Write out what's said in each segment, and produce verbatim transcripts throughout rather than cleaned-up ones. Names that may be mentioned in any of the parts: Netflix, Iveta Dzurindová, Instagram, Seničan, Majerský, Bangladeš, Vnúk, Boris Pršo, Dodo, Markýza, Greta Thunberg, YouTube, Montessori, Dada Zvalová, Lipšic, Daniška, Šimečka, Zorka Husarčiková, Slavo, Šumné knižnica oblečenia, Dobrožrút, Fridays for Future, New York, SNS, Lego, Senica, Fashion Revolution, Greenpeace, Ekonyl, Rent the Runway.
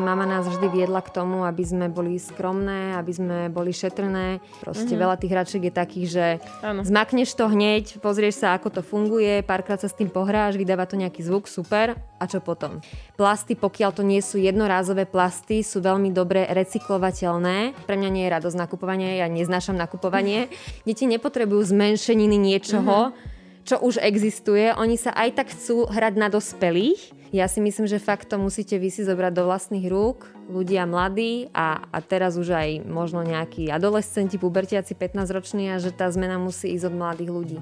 Mama nás vždy viedla k tomu, aby sme boli skromné, aby sme boli šetrné. Proste mm-hmm. veľa tých hračiek je takých, že ano. Zmakneš to hneď, pozrieš sa, ako to funguje, párkrát sa s tým pohráš, vydáva to nejaký zvuk, super. A čo potom? Plasty, pokiaľ to nie sú jednorázové plasty, sú veľmi dobre recyklovateľné. Pre mňa nie je radosť nakupovania, ja neznášam nakupovanie. Mm-hmm. Deti nepotrebujú zmenšeniny niečoho, mm-hmm. čo už existuje, oni sa aj tak chcú hrať na dospelých. Ja si myslím, že fakt to musíte vy si zobrať do vlastných rúk, ľudia mladí a, a teraz už aj možno nejakí adolescenti, pubertiaci, pätnásťroční a že tá zmena musí ísť od mladých ľudí.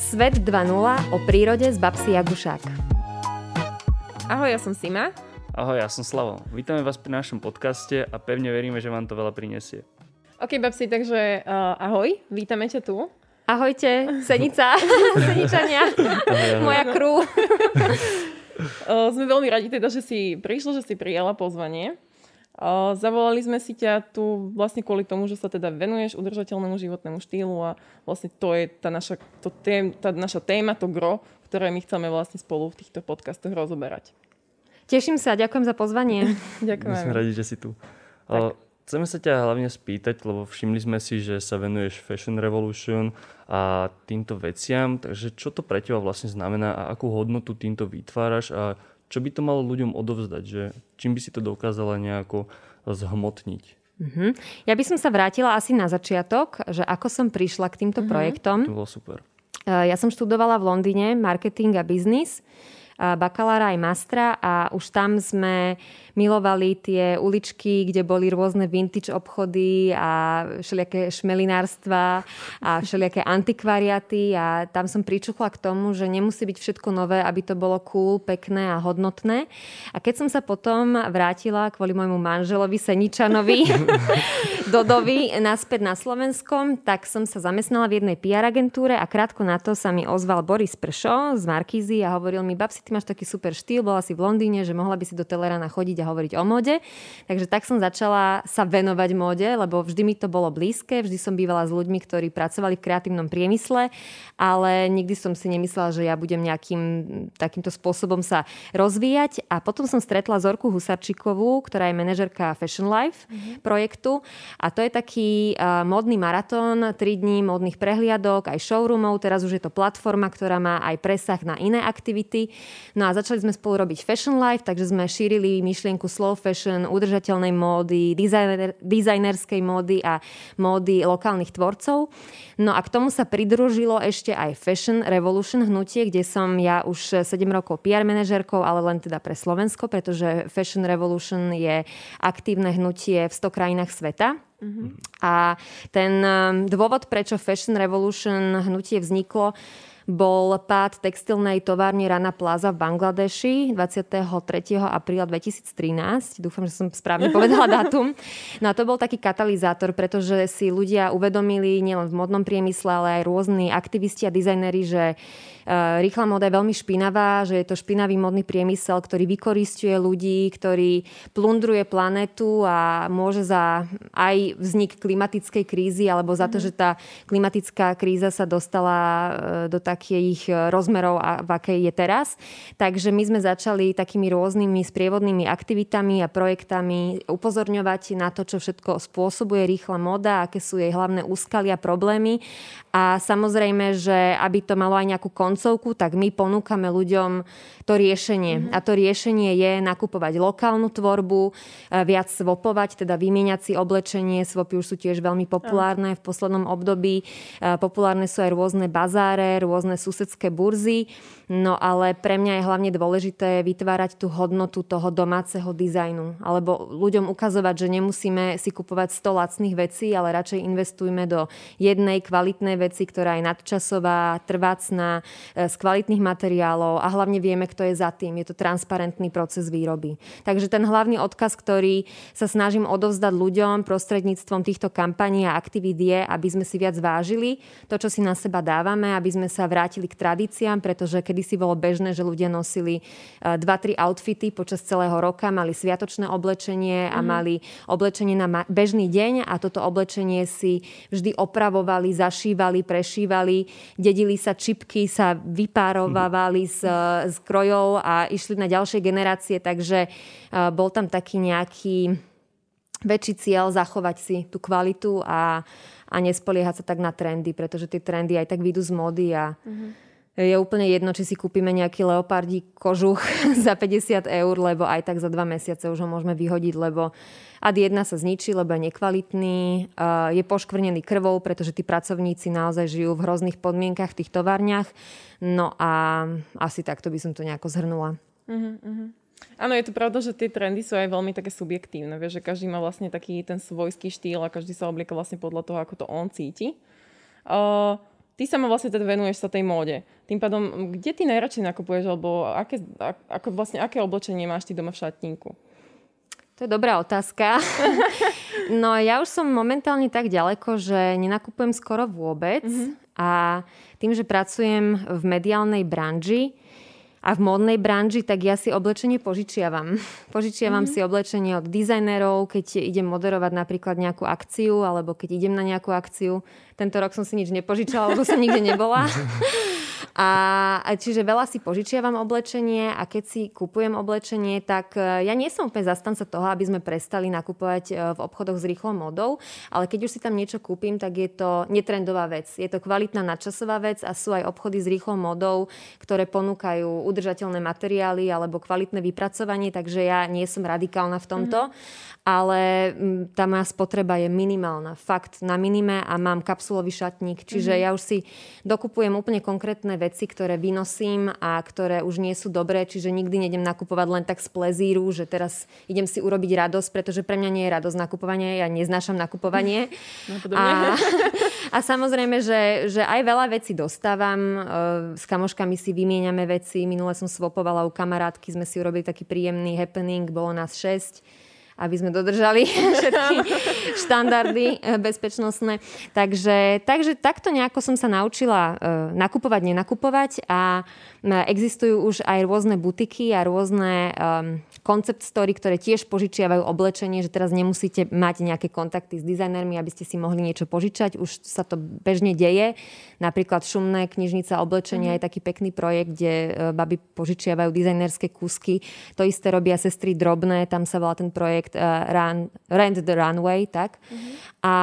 Svet dva bodka nula o prírode z Babsi Jagušák. Ahoj, ja som Sima. Ahoj, ja som Slavo. Vítame vás pri našom podcaste a pevne veríme, že vám to veľa prinesie. Ok, Babsi, takže uh, ahoj, vítame ťa tu. Ahojte, Senica, Seničania, moja crew. Sme veľmi radi teda, že si prišla, že si prijala pozvanie. Zavolali sme si ťa tu vlastne kvôli tomu, že sa teda venuješ udržateľnému životnému štýlu a vlastne to je tá naša, to tém, tá naša téma, to gro, ktoré my chceme vlastne spolu v týchto podcastoch rozoberať. Teším sa, ďakujem za pozvanie. Ďakujem. Sme radi, že si tu. Tak. Chceme sa ťa hlavne spýtať, lebo všimli sme si, že sa venuješ Fashion Revolution a týmto veciam, takže čo to pre teba vlastne znamená a akú hodnotu týmto vytváraš a čo by to malo ľuďom odovzdať, že čím by si to dokázala nejako zhmotniť? Mm-hmm. Ja by som sa vrátila asi na začiatok, že ako som prišla k týmto mm-hmm. projektom. To bolo super. Ja som študovala v Londýne marketing a biznis. Bakalára aj mastra a už tam sme milovali tie uličky, kde boli rôzne vintage obchody a všelijaké šmelinárstva a všelijaké antikvariaty a tam som pričuchla k tomu, že nemusí byť všetko nové, aby to bolo cool, pekné a hodnotné. A keď som sa potom vrátila kvôli môjmu manželovi Seničanovi Dodovi naspäť na Slovenskom, tak som sa zamestnala v jednej pé er agentúre a krátko na to sa mi ozval Boris Pršo z Markýzy a hovoril mi: Babsi, ty máš taký super štýl, bola si v Londýne, že mohla by si do Telerana chodiť a hovoriť o móde. Takže tak som začala sa venovať móde, lebo vždy mi to bolo blízke, vždy som bývala s ľuďmi, ktorí pracovali v kreatívnom priemysle, ale nikdy som si nemyslela, že ja budem nejakým takýmto spôsobom sa rozvíjať. A potom som stretla Zorku Husarčikovú, ktorá je manažerka Fashion Life mm-hmm. projektu a to je taký uh, módny maratón, tri dní módnych prehliadok, aj showroomov, teraz už je to platforma, ktorá má aj presah na iné aktivity. No a začali sme spolu robiť Fashion Life, takže sme šírili myšlienku slow fashion, udržateľnej módy, dizajner, dizajnerskej módy a módy lokálnych tvorcov. No a k tomu sa pridružilo ešte aj Fashion Revolution hnutie, kde som ja už sedem rokov pé er manažérkou, ale len teda pre Slovensko, pretože Fashion Revolution je aktívne hnutie v sto krajinách sveta. Mm-hmm. A ten dôvod, prečo Fashion Revolution hnutie vzniklo, bol pád textilnej továrne Rana Plaza v Bangladeši dvadsiateho tretieho apríla dvetisíctrinásť. Dúfam, že som správne povedala dátum. No a to bol taký katalizátor, pretože si ľudia uvedomili nielen v modnom priemysle, ale aj rôzni aktivisti a dizajneri, že rýchla móda je veľmi špinavá, že je to špinavý modný priemysel, ktorý vykorisťuje ľudí, ktorý plundruje planetu a môže za aj vznik klimatickej krízy alebo za to, že tá klimatická kríza sa dostala do takých rozmerov, v akej je teraz. Takže my sme začali takými rôznymi sprievodnými aktivitami a projektami upozorňovať na to, čo všetko spôsobuje rýchla móda, aké sú jej hlavné úskalia, problémy. A samozrejme, že aby to malo aj nejakú koncepciu, tak my ponúkame ľuďom to riešenie. Mm-hmm. A to riešenie je nakupovať lokálnu tvorbu, viac swapovať, teda vymieňať si oblečenie. Swapy už sú tiež veľmi populárne v poslednom období. Populárne sú aj rôzne bazáre, rôzne susedské burzy. No ale pre mňa je hlavne dôležité vytvárať tú hodnotu toho domáceho dizajnu. Alebo ľuďom ukazovať, že nemusíme si kupovať sto lacných vecí, ale radšej investujme do jednej kvalitnej veci, ktorá je nadčasová, trvácna, z kvalitných materiálov a hlavne vieme, kto je za tým. Je to transparentný proces výroby. Takže ten hlavný odkaz, ktorý sa snažím odovzdať ľuďom prostredníctvom týchto kampaní a aktivít je, aby sme si viac vážili to, čo si na seba dávame, aby sme sa vrátili k tradíciám, pretože kedysi bolo bežné, že ľudia nosili dva tri outfity počas celého roka, mali sviatočné oblečenie a mm. mali oblečenie na ma- bežný deň a toto oblečenie si vždy opravovali, zašívali, prešívali, dedili sa čipky, sa sa vypárovávali z, z krojov a išli na ďalšie generácie, takže bol tam taký nejaký väčší cieľ zachovať si tú kvalitu a, a nespoliehať sa tak na trendy, pretože tie trendy aj tak výjdu z módy a mm-hmm. je úplne jedno, či si kúpime nejaký leopardí kožuch za päťdesiat eur, lebo aj tak za dva mesiace už ho môžeme vyhodiť, lebo á dé jedna sa zničí, lebo je nekvalitný, je poškvrnený krvou, pretože tí pracovníci naozaj žijú v hrozných podmienkach v tých továrniach. No a asi takto by som to nejako zhrnula. Uh-huh, uh-huh. Áno, je to pravda, že tie trendy sú aj veľmi také subjektívne. Vieš, že každý má vlastne taký ten svojský štýl a každý sa oblieka vlastne podľa toho, ako to on cíti. Uh... Ty sama vlastne teda venuješ sa tej móde. Tým pádom, kde ty najradšej nakupuješ, alebo aké, ako vlastne, aké oblečenie máš ty doma v šatníku? To je dobrá otázka. No ja už som momentálne tak ďaleko, že nenakupujem skoro vôbec. Mm-hmm. A tým, že pracujem v mediálnej branži a v módnej branži, tak ja si oblečenie požičiavam. Požičiavam mm-hmm. si oblečenie od dizajnerov, keď idem moderovať napríklad nejakú akciu, alebo keď idem na nejakú akciu. Tento rok som si nič nepožičala, lebo som nikde nebola. A, a čiže veľa si požičiavam oblečenie a keď si kupujem oblečenie, tak ja nie som úplne zastanca toho, aby sme prestali nakupovať v obchodoch s rýchlou modou, ale keď už si tam niečo kúpim, tak je to netrendová vec. Je to kvalitná nadčasová vec a sú aj obchody s rýchlou modou, ktoré ponúkajú udržateľné materiály alebo kvalitné vypracovanie, takže ja nie som radikálna v tomto, mm-hmm. ale tá moja spotreba je minimálna. Fakt na minime a mám kapsulový šatník, čiže mm-hmm. ja už si dokupujem úplne konkrétne veci, ktoré vynosím a ktoré už nie sú dobré, čiže nikdy nejdem nakupovať len tak z plezíru, že teraz idem si urobiť radosť, pretože pre mňa nie je radosť nakupovanie, ja neznášam nakupovanie. No, a, a samozrejme, že, že aj veľa vecí dostávam, s kamoškami si vymieňame veci, minule som swapovala u kamarátky, sme si urobili taký príjemný happening, bolo nás šesť, aby sme dodržali všetky štandardy bezpečnostné. Takže, takže takto nejako som sa naučila nakupovať, nenakupovať a existujú už aj rôzne butiky a rôzne concept story, ktoré tiež požičiavajú oblečenie, že teraz nemusíte mať nejaké kontakty s dizajnermi, aby ste si mohli niečo požičať. Už sa to bežne deje. Napríklad Šumné knižnica oblečenia mm-hmm. je taký pekný projekt, kde baby požičiavajú dizajnerské kúsky. To isté robia sestry drobné, tam sa volá ten projekt Run, Rent the Runway, tak. Mm-hmm. A,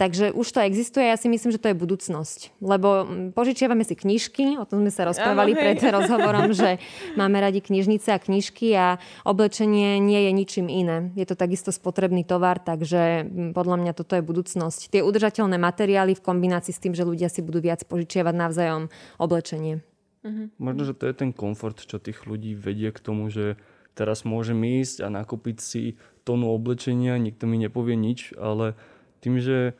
takže už to existuje, ja si myslím, že to je budúcnosť. Lebo požičiavame si knižky, o tom sme sa rozprávali Ahoj. pred rozhovorom, že máme radi knižnice a knižky a oblečenie nie je ničím iné. Je to takisto spotrebný tovar, takže podľa mňa toto je budúcnosť. Tie udržateľné materiály v kombinácii s tým, že ľudia si budú viac požičiavať navzájom oblečenie. Mm-hmm. Možno, že to je ten komfort, čo tých ľudí vedie k tomu, že teraz môžem ísť a nakúpiť si tónu oblečenia, nikto mi nepovie nič, ale tým, že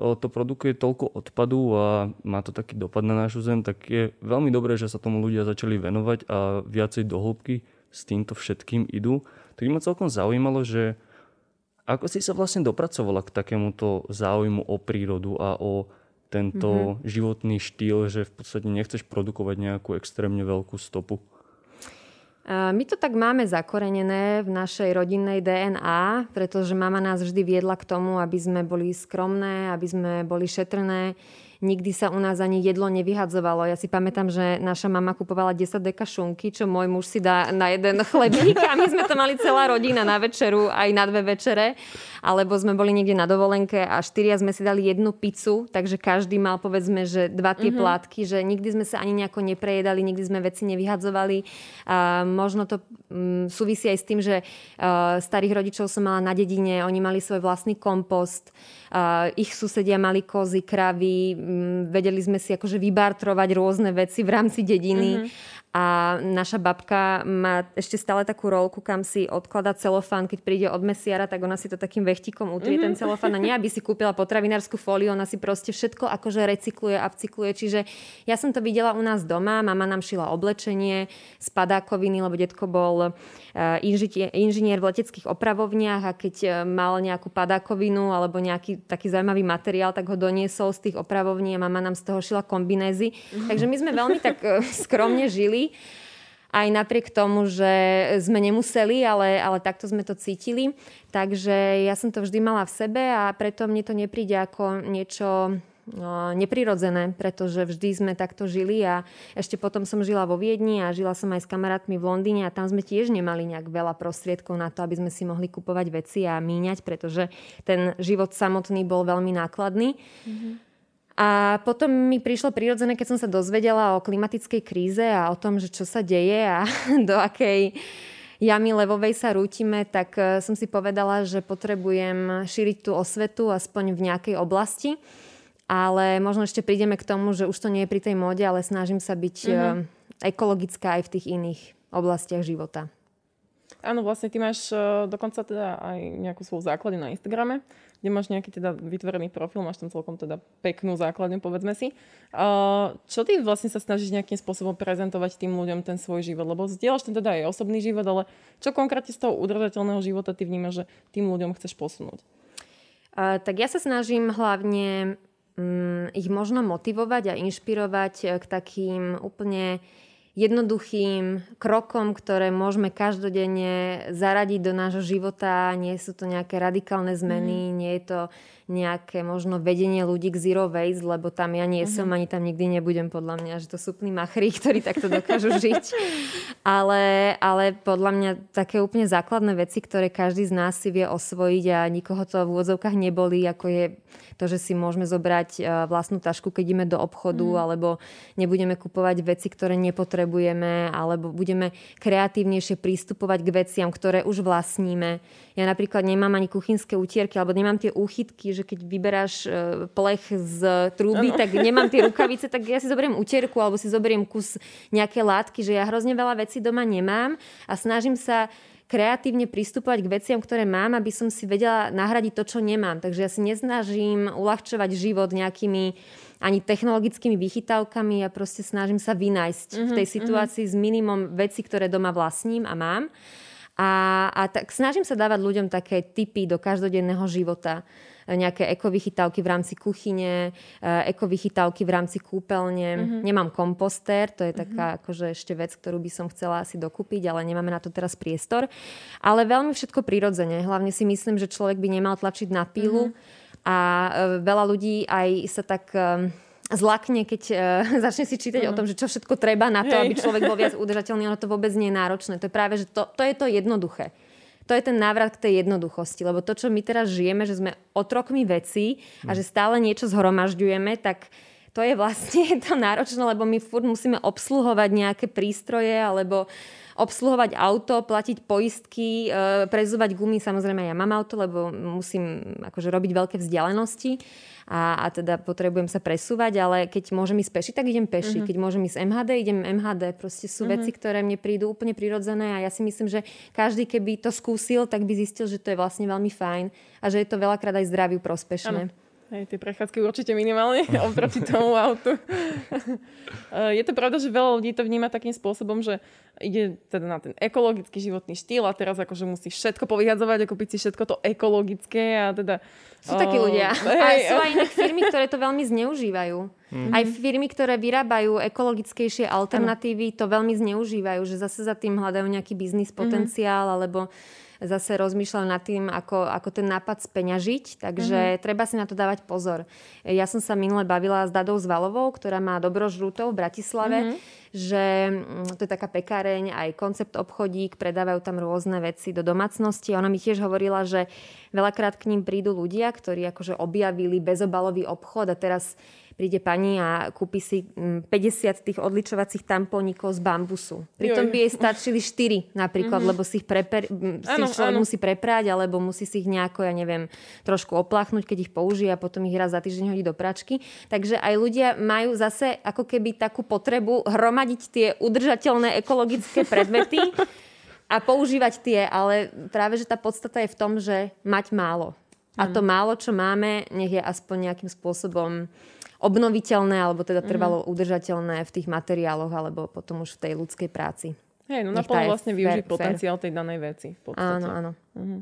to produkuje toľko odpadu a má to taký dopad na našu zem, tak je veľmi dobré, že sa tomu ľudia začali venovať a viacej do hĺbky s týmto všetkým idú. Tak ma celkom zaujímalo, že ako si sa vlastne dopracovala k takémuto záujmu o prírodu a o tento mm-hmm. životný štýl, že v podstate nechceš produkovať nejakú extrémne veľkú stopu. My to tak máme zakorenené v našej rodinnej dé en á, pretože mama nás vždy viedla k tomu, aby sme boli skromné, aby sme boli šetrné. Nikdy sa u nás ani jedlo nevyhadzovalo. Ja si pamätám, že naša mama kupovala desať deka šunky, čo môj muž si dá na jeden chlebík. A my sme to mali celá rodina na večeru, aj na dve večere. Alebo sme boli niekde na dovolenke a štyria sme si dali jednu pizzu, takže každý mal, povedzme, že dva tie mm-hmm. plátky, že nikdy sme sa ani nejako neprejedali, nikdy sme veci nevyhadzovali. A možno to mm, súvisí aj s tým, že uh, starých rodičov som mala na dedine, oni mali svoj vlastný kompost, uh, ich susedia mali kozy, kravy, vedeli sme si akože vybartrovať rôzne veci v rámci dediny mm-hmm. a naša babka má ešte stále takú rolku, kam si odkladá celofán, keď príde od mesiara, tak ona si to takým vechtíkom utrie mm-hmm. ten celofán a nie aby si kúpila potravinárskú fóliu, ona si proste všetko akože recykluje a upcykluje, čiže ja som to videla u nás doma, mama nám šila oblečenie z padákoviny, lebo detko bol inžinier v leteckých opravovniach a keď mal nejakú padákovinu alebo nejaký taký zaujímavý materiál, tak ho doniesol z tých opravovní a mama nám z toho šila kombinézy, takže my sme veľmi tak skromne žili. Aj napriek tomu, že sme nemuseli, ale, ale takto sme to cítili. Takže ja som to vždy mala v sebe a preto mne to nepríde ako niečo neprirodzené, pretože vždy sme takto žili a ešte potom som žila vo Viedni a žila som aj s kamarátmi v Londýne a tam sme tiež nemali nejak veľa prostriedkov na to, aby sme si mohli kupovať veci a míňať, pretože ten život samotný bol veľmi nákladný. Mm-hmm. A potom mi prišlo prirodzené, keď som sa dozvedela o klimatickej kríze a o tom, že čo sa deje a do akej jamy levovej sa rútime, tak som si povedala, že potrebujem šíriť tú osvetu aspoň v nejakej oblasti. Ale možno ešte prídeme k tomu, že už to nie je pri tej móde, ale snažím sa byť mm-hmm. ekologická aj v tých iných oblastiach života. Áno, vlastne ty máš dokonca teda aj nejakú svoju základňu na Instagrame, kde máš nejaký teda vytvorený profil, máš tam celkom teda peknú základňu, povedzme si. Čo ty vlastne sa snažíš nejakým spôsobom prezentovať tým ľuďom ten svoj život? Lebo zdieľaš ten teda aj osobný život, ale čo konkrétne z toho udržateľného života ty vnímaš, že tým ľuďom chceš posunúť? Uh, tak ja sa snažím hlavne ich možno motivovať a inšpirovať k takým úplne jednoduchým krokom, ktoré môžeme každodenne zaradiť do nášho života. Nie sú to nejaké radikálne zmeny, mm. nie je to nejaké možno vedenie ľudí k zero waste, lebo tam ja nie som, mm. ani tam nikdy nebudem, podľa mňa, že to sú plní machri, ktorí takto dokážu žiť. Ale, ale podľa mňa také úplne základné veci, ktoré každý z nás si vie osvojiť a nikoho to v úvodzovkách nebolí, ako je to, že si môžeme zobrať vlastnú tašku, keď ideme do obchodu, mm. alebo nebudeme kupovať veci, ktoré nepotrebujeme, alebo budeme kreatívnejšie prístupovať k veciam, ktoré už vlastníme. Ja napríklad nemám ani kuchynské utierky, alebo nemám tie úchytky, že keď vyberáš plech z trúby, ano. Tak nemám tie rukavice, tak ja si zoberiem utierku alebo si zoberiem kus nejaké látky, že ja hrozne veľa vecí doma nemám a snažím sa kreatívne pristupovať k veciam, ktoré mám, aby som si vedela nahradiť to, čo nemám. Takže ja si nesnažím uľahčovať život nejakými ani technologickými vychytávkami. Ja proste snažím sa vynájsť mm-hmm, v tej situácii mm-hmm. s minimum veci, ktoré doma vlastním a mám. A, a tak snažím sa dávať ľuďom také tipy do každodenného života. Nejaké ekovychytávky v rámci kuchyne, ekovychytávky v rámci kúpeľne. Mm-hmm. Nemám kompostér, to je taká mm-hmm. akože ešte vec, ktorú by som chcela asi dokúpiť, ale nemáme na to teraz priestor. Ale veľmi všetko prirodzene. Hlavne si myslím, že človek by nemal tlačiť na pílu. Mm-hmm. A veľa ľudí aj sa tak zlakne, keď začne si čítať mm. o tom, že čo všetko treba na to, aby človek bol viac udržateľný. Ono to vôbec nie je náročné. To je práve, že to, to je to jednoduché. To je ten návrat k tej jednoduchosti. Lebo to, čo my teraz žijeme, že sme otrokmi vecí a že stále niečo zhromažďujeme, tak to je vlastne to náročné, lebo my furt musíme obsluhovať nejaké prístroje alebo obsluhovať auto, platiť poistky, prezúvať gumy. Samozrejme, ja mám auto, lebo musím akože robiť veľké vzdialenosti a, a teda potrebujem sa presúvať, ale keď môžem ísť peši, tak idem peši. Uh-huh. Keď môžem ísť em há dé, idem em há dé. Proste sú uh-huh. veci, ktoré mne prídu úplne prirodzené a ja si myslím, že každý, keby to skúsil, tak by zistil, že to je vlastne veľmi fajn a že je to veľakrát aj zdraviu prospešné. Uh-huh. Hej, tie prechádzky určite minimálne oproti tomu autu. Je to pravda, že veľa ľudí to vníma takým spôsobom, že ide teda na ten ekologický životný štýl a teraz akože musíš všetko povyhadzovať a kúpiť si všetko to ekologické a teda... Sú oh, takí ľudia. Hej. A sú aj iné firmy, ktoré to veľmi zneužívajú. Mm-hmm. Aj firmy, ktoré vyrábajú ekologickejšie alternatívy, to veľmi zneužívajú, že zase za tým hľadajú nejaký biznis potenciál, mm-hmm. alebo... zase rozmýšľam nad tým, ako, ako ten nápad speňažiť, takže mm-hmm. treba si na to dávať pozor. Ja som sa minule bavila s Dadou Zvalovou, ktorá má Dobrožrútov v Bratislave, mm-hmm. že to je taká pekáreň, aj koncept obchodík, predávajú tam rôzne veci do domácnosti. Ona mi tiež hovorila, že veľakrát k ním prídu ľudia, ktorí akože objavili bezobalový obchod a teraz príde pani a kúpi si päťdesiat tých odličovacích tampónikov z bambusu. Pritom by jej stačili štyri napríklad, mm-hmm. lebo si ich preper, ano, si človek ano. musí preprať, alebo musí si ich nejako, ja neviem, trošku opláchnuť, keď ich použije a potom ich raz za týždeň hodí do pračky. Takže aj ľudia majú zase ako keby takú potrebu hromadiť tie udržateľné ekologické predmety a používať tie, ale práve že tá podstata je v tom, že mať málo. A to málo, čo máme, nech je aspoň nejakým spôsobom obnoviteľné, alebo teda trvalo mm-hmm. udržateľné v tých materiáloch, alebo potom už v tej ľudskej práci. Hej, no naplno vlastne využiť potenciál tej danej veci. V áno, áno. Uh-huh.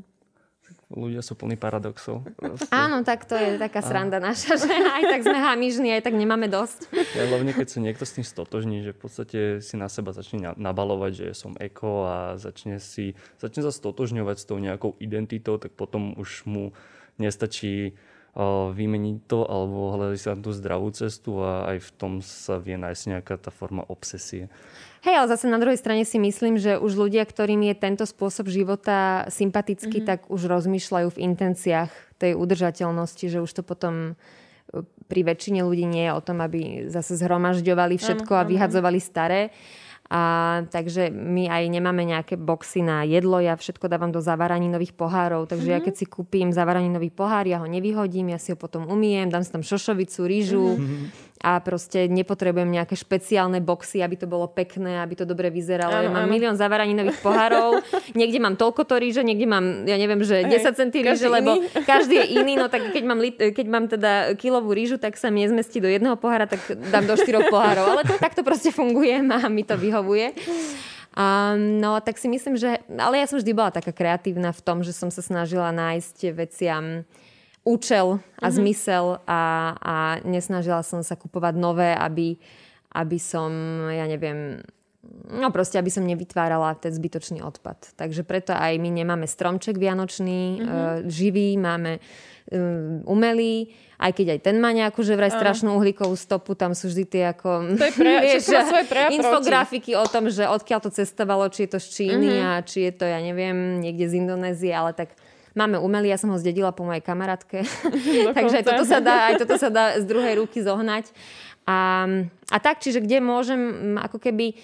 Ľudia sú plní paradoxov. Proste. Áno, tak to je taká sranda áno. naša, že aj tak sme hamižní, aj tak nemáme dosť. Ja hlavne, keď sa niekto s tým stotožní, že v podstate si na seba začne nabalovať, že som eko a začne si, začne sa stotožňovať s tou nejakou identitou, tak potom už mu nestačí vymeniť to, alebo hľadať sa tú zdravú cestu a aj v tom sa vie nájsť nejaká tá forma obsesie. Hej, ale zase na druhej strane si myslím, že už ľudia, ktorým je tento spôsob života sympatický, mm-hmm. tak už rozmýšľajú v intenciách tej udržateľnosti, že už to potom pri väčšine ľudí nie je o tom, aby zase zhromažďovali všetko mm-hmm. a vyhadzovali staré. A takže my aj nemáme nejaké boxy na jedlo, ja všetko dávam do zavaraninových pohárov, takže mm-hmm. ja keď si kúpim zavaraninový pohár, ja ho nevyhodím, ja si ho potom umyjem, dám si tam šošovicu, rýžu mm-hmm. a proste nepotrebujem nejaké špeciálne boxy, aby to bolo pekné, aby to dobre vyzeralo. Ano, ja mám ano. milión zavaraninových pohárov, niekde mám toľko to rýže, niekde mám, ja neviem, že desať centí rýže, lebo každý je iný, no tak keď mám, keď mám teda kilovú rýžu, tak sa mi nezmestí do jedného pohára, tak dám do štyroch pohárov, ale tak to proste funguje a mi to vyhodí. A, no tak si myslím, že ale ja som vždy bola taká kreatívna v tom, že som sa snažila nájsť veciam účel a mm-hmm. zmysel a, a nesnažila som sa kupovať nové, aby, aby som, ja neviem, no proste aby som nevytvárala ten zbytočný odpad. Takže preto aj my nemáme stromček vianočný, mm-hmm. živý, máme umelý, aj keď aj ten má nejakú, že vraj strašnú uhlíkovú stopu, tam sú vždy tie ako to je pre, vieš, pre infografiky proti. O tom, že odkiaľ to cestovalo, či je to z Číny mm-hmm. a či je to, ja neviem, niekde z Indonézie, ale tak máme umelý, ja som ho zdedila po mojej kamarátke, takže aj toto sa dá, aj toto sa dá z druhej ruky zohnať. A, a tak, čiže kde môžem ako keby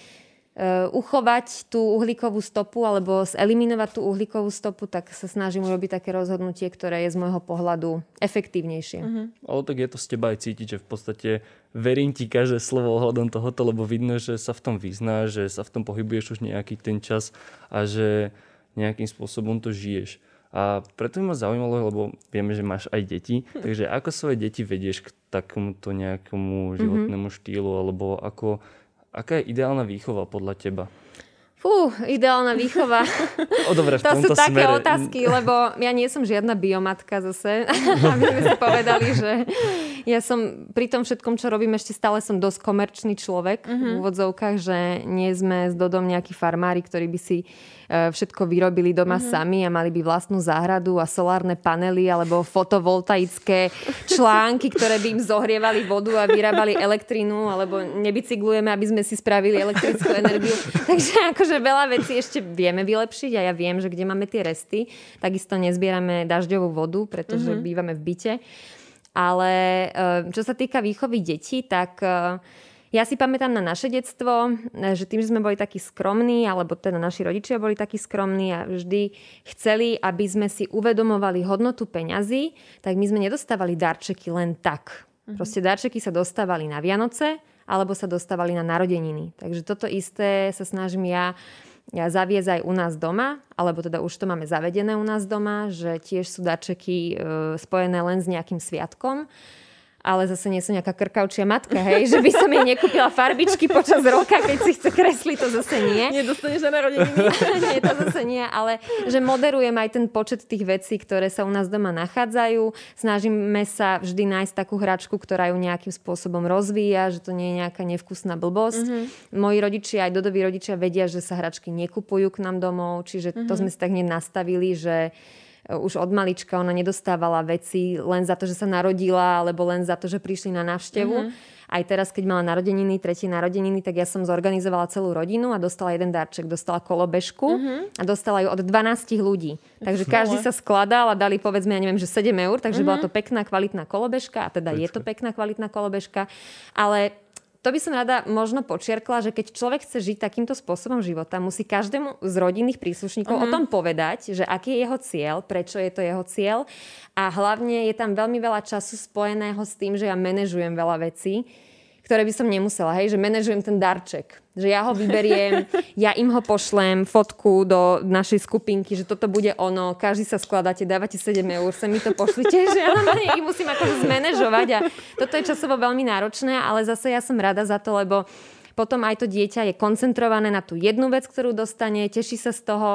Uh, uchovať tú uhlíkovú stopu alebo zeliminovať tú uhlíkovú stopu, tak sa snažím urobiť také rozhodnutie, ktoré je z môjho pohľadu efektívnejšie. Uh-huh. Ale tak je to z teba aj cítiť, že v podstate verím ti každé slovo ohľadom tohoto, lebo vidno, že sa v tom vyzná, že sa v tom pohybuješ už nejaký ten čas a že nejakým spôsobom to žiješ. A preto by ma zaujímalo, lebo vieme, že máš aj deti, takže ako svoje deti vedieš k takomuto nejakomu životnému uh-huh. štýlu, alebo ako aká je ideálna výchova podľa teba? Fú, ideálna výchova. O, dobre, v to sú také smere. Otázky, lebo ja nie som žiadna biomatka zase. Aby sme si povedali, že ja som pri tom všetkom, čo robím, ešte stále som dosť komerčný človek uh-huh. v úvodzovkách, že nie sme s Dodom nejakí farmári, ktorí by si všetko vyrobili doma uh-huh. sami a mali by vlastnú záhradu a solárne panely alebo fotovoltaické články, ktoré by im zohrievali vodu a vyrábali elektrínu, alebo nebicyklujeme, aby sme si spravili elektrickú energiu. Takže akože veľa vecí ešte vieme vylepšiť a ja viem, že kde máme tie resty, takisto nezbierame dažďovú vodu, pretože uh-huh. bývame v byte. Ale čo sa týka výchovy detí, tak ja si pamätám na naše detstvo, že tým, že sme boli takí skromní, alebo teda naši rodičia boli takí skromní a vždy chceli, aby sme si uvedomovali hodnotu peňazí, tak my sme nedostávali darčeky len tak. Proste darčeky sa dostávali na Vianoce, alebo sa dostávali na narodeniny. Takže toto isté sa snažím ja, ja zaviesť aj u nás doma, alebo teda už to máme zavedené u nás doma, že tiež sú darčeky spojené len s nejakým sviatkom. Ale zase nie som nejaká krkavčia matka, hej? Že by som jej nekúpila farbičky počas roka, keď si chce kresliť, to zase nie. Nedostaneš na narodeniny. Nie, to zase nie, ale že moderujem aj ten počet tých vecí, ktoré sa u nás doma nachádzajú. Snažíme sa vždy nájsť takú hračku, ktorá ju nejakým spôsobom rozvíja, že to nie je nejaká nevkusná blbosť. Mm-hmm. Moji rodičia, aj Dodoví rodičia vedia, že sa hračky nekupujú k nám domov, čiže mm-hmm. to sme si tak nenastavili, že už od malička ona nedostávala veci len za to, že sa narodila, alebo len za to, že prišli na návštevu. Mm-hmm. Aj teraz, keď mala narodeniny, tretie narodeniny, tak ja som zorganizovala celú rodinu a dostala jeden darček. Dostala kolobežku mm-hmm. a dostala ju od dvanástich ľudí. Takže každý sa skladal a dali, povedzme, ja neviem, že sedem eur, takže mm-hmm. bola to pekná, kvalitná kolobežka a teda je to pekná, kvalitná kolobežka. Ale to by som rada možno počiarkla, že keď človek chce žiť takýmto spôsobom života, musí každému z rodinných príslušníkov uh-huh. o tom povedať, že aký je jeho cieľ, prečo je to jeho cieľ. A hlavne je tam veľmi veľa času spojeného s tým, že ja manažujem veľa vecí, ktoré by som nemusela, hej, že manažujem ten darček. Že ja ho vyberiem, ja im ho pošlem, fotku do našej skupinky, že toto bude ono, každý sa skladáte, dávate sedem eur, sa mi to pošlite, že ja ich musím akože zmanéžovať a toto je časovo veľmi náročné, ale zase ja som rada za to, lebo potom aj to dieťa je koncentrované na tú jednu vec, ktorú dostane, teší sa z toho.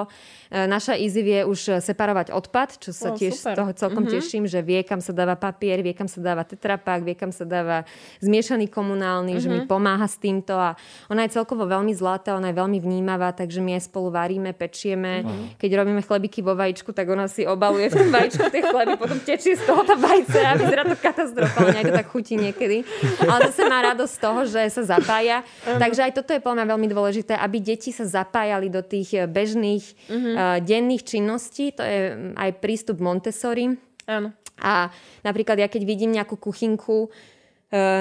Naša Izzy vie už separovať odpad, čo sa oh, tiež super. Z toho celkom mm-hmm. teším, že vie, kam sa dáva papier, vie, kam sa dáva tetrapak, vie, kam sa dáva zmiešaný komunálny, mm-hmm. že mi pomáha s týmto a ona je celkovo veľmi zlatá, ona je veľmi vnímavá, takže my aj spolu varíme, pečieme. Mm-hmm. Keď robíme chlebiky vo vajíčku, tak ona si obaluje v tom vajíčku tie chleby, potom tečie z toho tá vajce a vyzerá to katastrofálne, aj to tak chutí niekedy. Ale zase má radosť z toho, že sa zapája. Mm-hmm. Takže aj toto je pre mňa veľmi dôležité, aby deti sa zapájali do tých bežných mm-hmm. uh, denných činností. To je aj prístup Montessori. Áno. A napríklad ja keď vidím nejakú kuchynku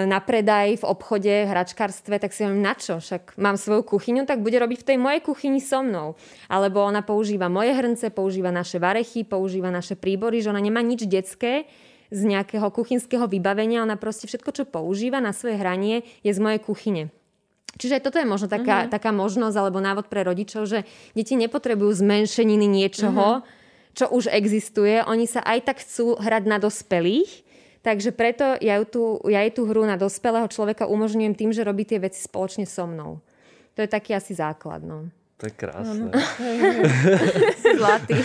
na predaj v obchode, hračkárstve, tak si hovorím, na čo? Však mám svoju kuchyňu, tak bude robiť v tej mojej kuchyni so mnou. Alebo ona používa moje hrnce, používa naše varechy, používa naše príbory, že ona nemá nič detské z nejakého kuchynského vybavenia, ona proste všetko, čo používa na svoje hranie, je z mojej kuchyne. Čiže toto je možno taká, uh-huh. taká možnosť alebo návod pre rodičov, že deti nepotrebujú zmenšeniny niečoho, uh-huh. čo už existuje. Oni sa aj tak chcú hrať na dospelých. Takže preto ja, tu, ja jej tú hru na dospelého človeka umožňujem tým, že robí tie veci spoločne so mnou. To je taký asi základ, no. To je krásne. Zlatý.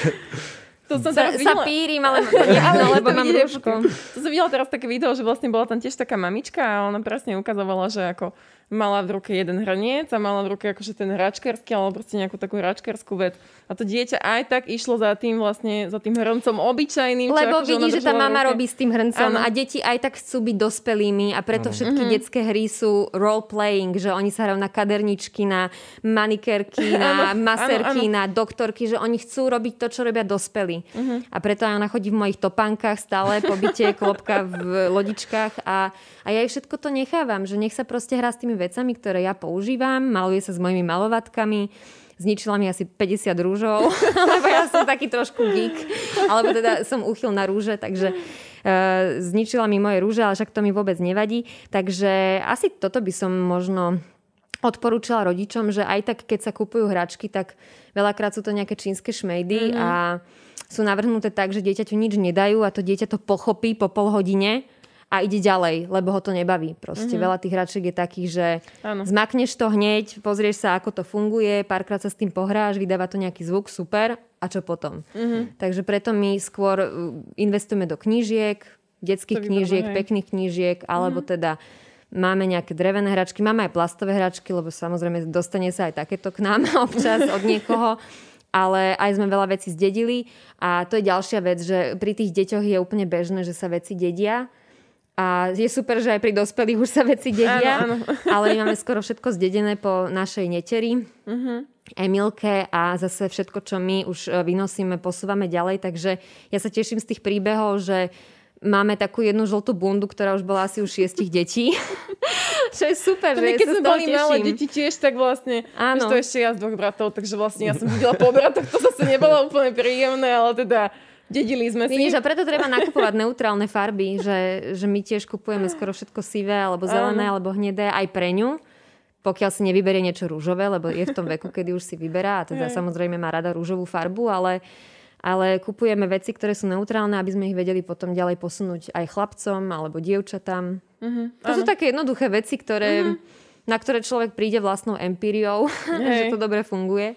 To som teraz videla. Sa pírim, ale, ale lebo mám rúško. To som videla teraz také video, že vlastne bola tam tiež taká mamička a ona presne ukazovala, že ako mala v ruke jeden hrniec a mala v ruke akože ten hračkársky alebo proste nejakú takú hračkárskú vec. A to dieťa aj tak išlo za tým vlastne, za tým hrncom obyčajným. Lebo vidí, že tá mama robí s tým hrncom. Áno. A deti aj tak chcú byť dospelými a preto áno. všetky mm-hmm. detské hry sú role-playing, že oni sa hrajú na kaderničky, na manikérky, na áno, maserky, áno, áno. na doktorky, že oni chcú robiť to, čo robia dospelí. Mm-hmm. A preto aj ona chodí v mojich topánkach stále, po byte, klopka v lodičkách a, a ja jej všetko to nechávam, že nech sa proste hrá s tými vecami, ktoré ja používam, maluje sa s mojimi malovatkami. Zničila mi asi päťdesiat rúžov, lebo ja som taký trošku geek, alebo teda som úchyl na rúže, takže uh, zničila mi moje rúže, ale však to mi vôbec nevadí. Takže asi toto by som možno odporúčala rodičom, že aj tak, keď sa kúpujú hračky, tak veľakrát sú to nejaké čínske šmejdy mm. a sú navrhnuté tak, že dieťaťu nič nedajú a to dieťa to pochopí po pol hodine a ide ďalej, lebo ho to nebaví. Proste mm-hmm. veľa tých hračiek je takých, že áno. zmakneš to hneď, pozrieš sa, ako to funguje, párkrát sa s tým pohráš, vydáva to nejaký zvuk, super, a čo potom? Mm-hmm. Takže preto my skôr investujeme do knížiek, detských knížiek, dobré, pekných knížiek, alebo mm-hmm. teda máme nejaké drevené hračky, máme aj plastové hračky, lebo samozrejme dostane sa aj takéto k nám občas od niekoho. Ale aj sme veľa vecí zdedili a to je ďalšia vec, že pri tých deťoch je úplne bežné, že sa veci dedia. A je super, že aj pri dospelých už sa veci dedia, áno, áno. ale my máme skoro všetko zdedené po našej neteri, uh-huh. Emilke a zase všetko, čo my už vynosíme, posúvame ďalej. Takže ja sa teším z tých príbehov, že máme takú jednu žltú bundu, ktorá už bola asi u šiestich detí. Čo je super, že keď ja sa z toho teším. Malé deti tiež, tak vlastne, áno. to ešte ja z dvoch bratov, takže vlastne ja som videla po bratoch, to zase nebolo úplne príjemné, ale teda... Dedili sme si. Vidíš, a preto treba nakupovať neutrálne farby, že, že my tiež kupujeme skoro všetko sivé, alebo zelené, alebo hnedé, aj pre ňu, pokiaľ si nevyberie niečo rúžové, lebo je v tom veku, kedy už si vyberá a teda Hej. samozrejme má rada rúžovú farbu, ale, ale kupujeme veci, ktoré sú neutrálne, aby sme ich vedeli potom ďalej posunúť aj chlapcom alebo dievčatám. Uh-huh. To ano. Sú také jednoduché veci, ktoré, uh-huh. na ktoré človek príde vlastnou empíriou, že to dobre funguje.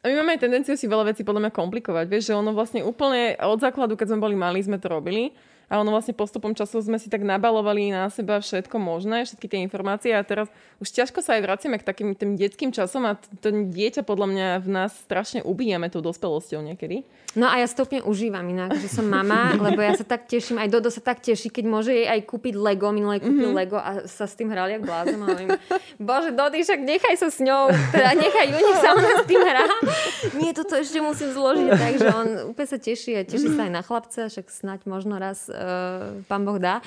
A my máme aj tendenciu si veľa vecí podľa mňa komplikovať. Vieš, že ono vlastne úplne od základu, keď sme boli mali, sme to robili. A ono vlastne postupom času sme si tak nabalovali na seba všetko možné, všetky tie informácie. A teraz už ťažko sa aj vraciame k takým tým detským časom a to dieťa podľa mňa v nás strašne ubíjame tou dospelosťou niekedy. No a ja stopne užívam inak, že som mama, lebo ja sa tak teším, aj Dodo sa tak teší, keď môže jej aj kúpiť Lego. Minulé kúpil mm-hmm. Lego a sa s tým hrali jak blázon. Hovorím, bože, Dody, však nechaj sa s ňou, teda nechaj ju, nech sa ona s tým hrá. Nie, toto ešte musím zložiť, takže on úplne sa teší a teší sa aj na chlapca, však snáď možno raz Uh, pán Boh dá,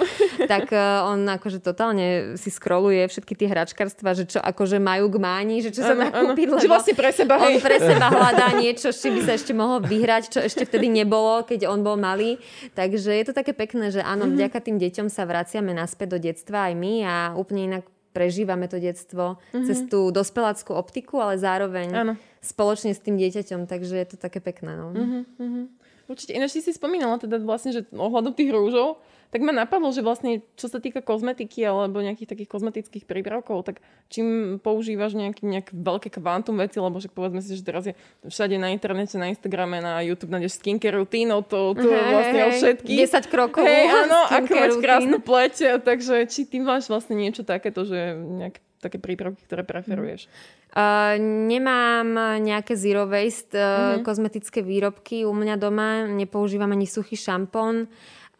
tak uh, on akože totálne si scrolluje všetky tie hračkárstva, že čo akože majú k máni, že čo sa má kúpiť, lebo vlastne pre seba, on pre seba hľadá niečo, s čím by sa ešte mohol vyhrať, čo ešte vtedy nebolo, keď on bol malý. Takže je to také pekné, že áno, mm-hmm. vďaka tým deťom sa vraciame naspäť do detstva aj my a úplne inak prežívame to detstvo mm-hmm. cez tú dospeláckú optiku, ale zároveň ano. Spoločne s tým dieťaťom, takže je to také pekné. No. Mm-hmm. Určite. Ináč, ty si spomínala teda vlastne, že ohľadom tých rúžov, tak ma napadlo, že vlastne, čo sa týka kozmetiky alebo nejakých takých kozmetických prípravkov, tak čím používaš nejaký, nejak veľké kvantum veci, lebo že povedzme si, že teraz je všade na internete, na Instagrame, na YouTube nájdeš skincare rutínou, to, to hey, vlastne hey, o všetkých. desať krokov. Hej, áno, ak máš krásnu pleť, takže či ty máš vlastne niečo takéto, že nejak také prípravky, ktoré preferuješ? Uh, nemám nejaké zero waste uh, uh-huh. kozmetické výrobky u mňa doma, nepoužívam ani suchý šampón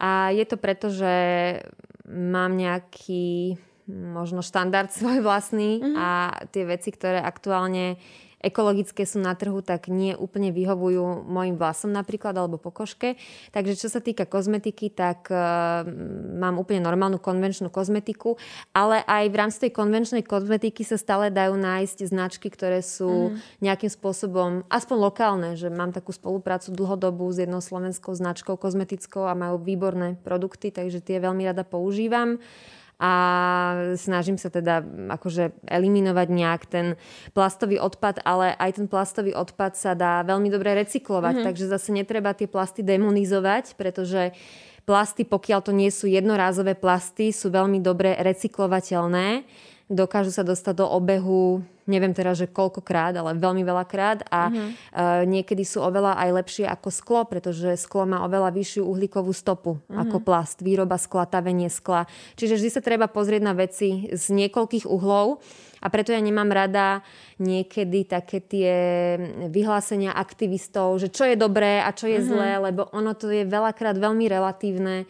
a je to preto, že mám nejaký možno štandard svoj vlastný uh-huh. a tie veci, ktoré aktuálne ekologické sú na trhu, tak nie úplne vyhovujú mojim vlasom napríklad, alebo pokožke. Takže čo sa týka kozmetiky, tak e, mám úplne normálnu konvenčnú kozmetiku, ale aj v rámci tej konvenčnej kozmetiky sa stále dajú nájsť značky, ktoré sú mm. nejakým spôsobom, aspoň lokálne, že mám takú spoluprácu dlhodobú s jednou slovenskou značkou kozmetickou a majú výborné produkty, takže tie veľmi rada používam. A snažím sa teda akože eliminovať nejak ten plastový odpad, ale aj ten plastový odpad sa dá veľmi dobre recyklovať, mm-hmm. takže zase netreba tie plasty demonizovať, pretože plasty, pokiaľ to nie sú jednorázové plasty, sú veľmi dobre recyklovateľné, dokážu sa dostať do obehu, neviem teraz, že koľkokrát, ale veľmi veľakrát a mm-hmm. uh, niekedy sú oveľa aj lepšie ako sklo, pretože sklo má oveľa vyššiu uhlíkovú stopu mm-hmm. ako plast, výroba skla, tavenie skla. Čiže vždy sa treba pozrieť na veci z niekoľkých uhlov a preto ja nemám rada niekedy také tie vyhlásenia aktivistov, že čo je dobré a čo je mm-hmm. zlé, lebo ono to je veľakrát veľmi relatívne.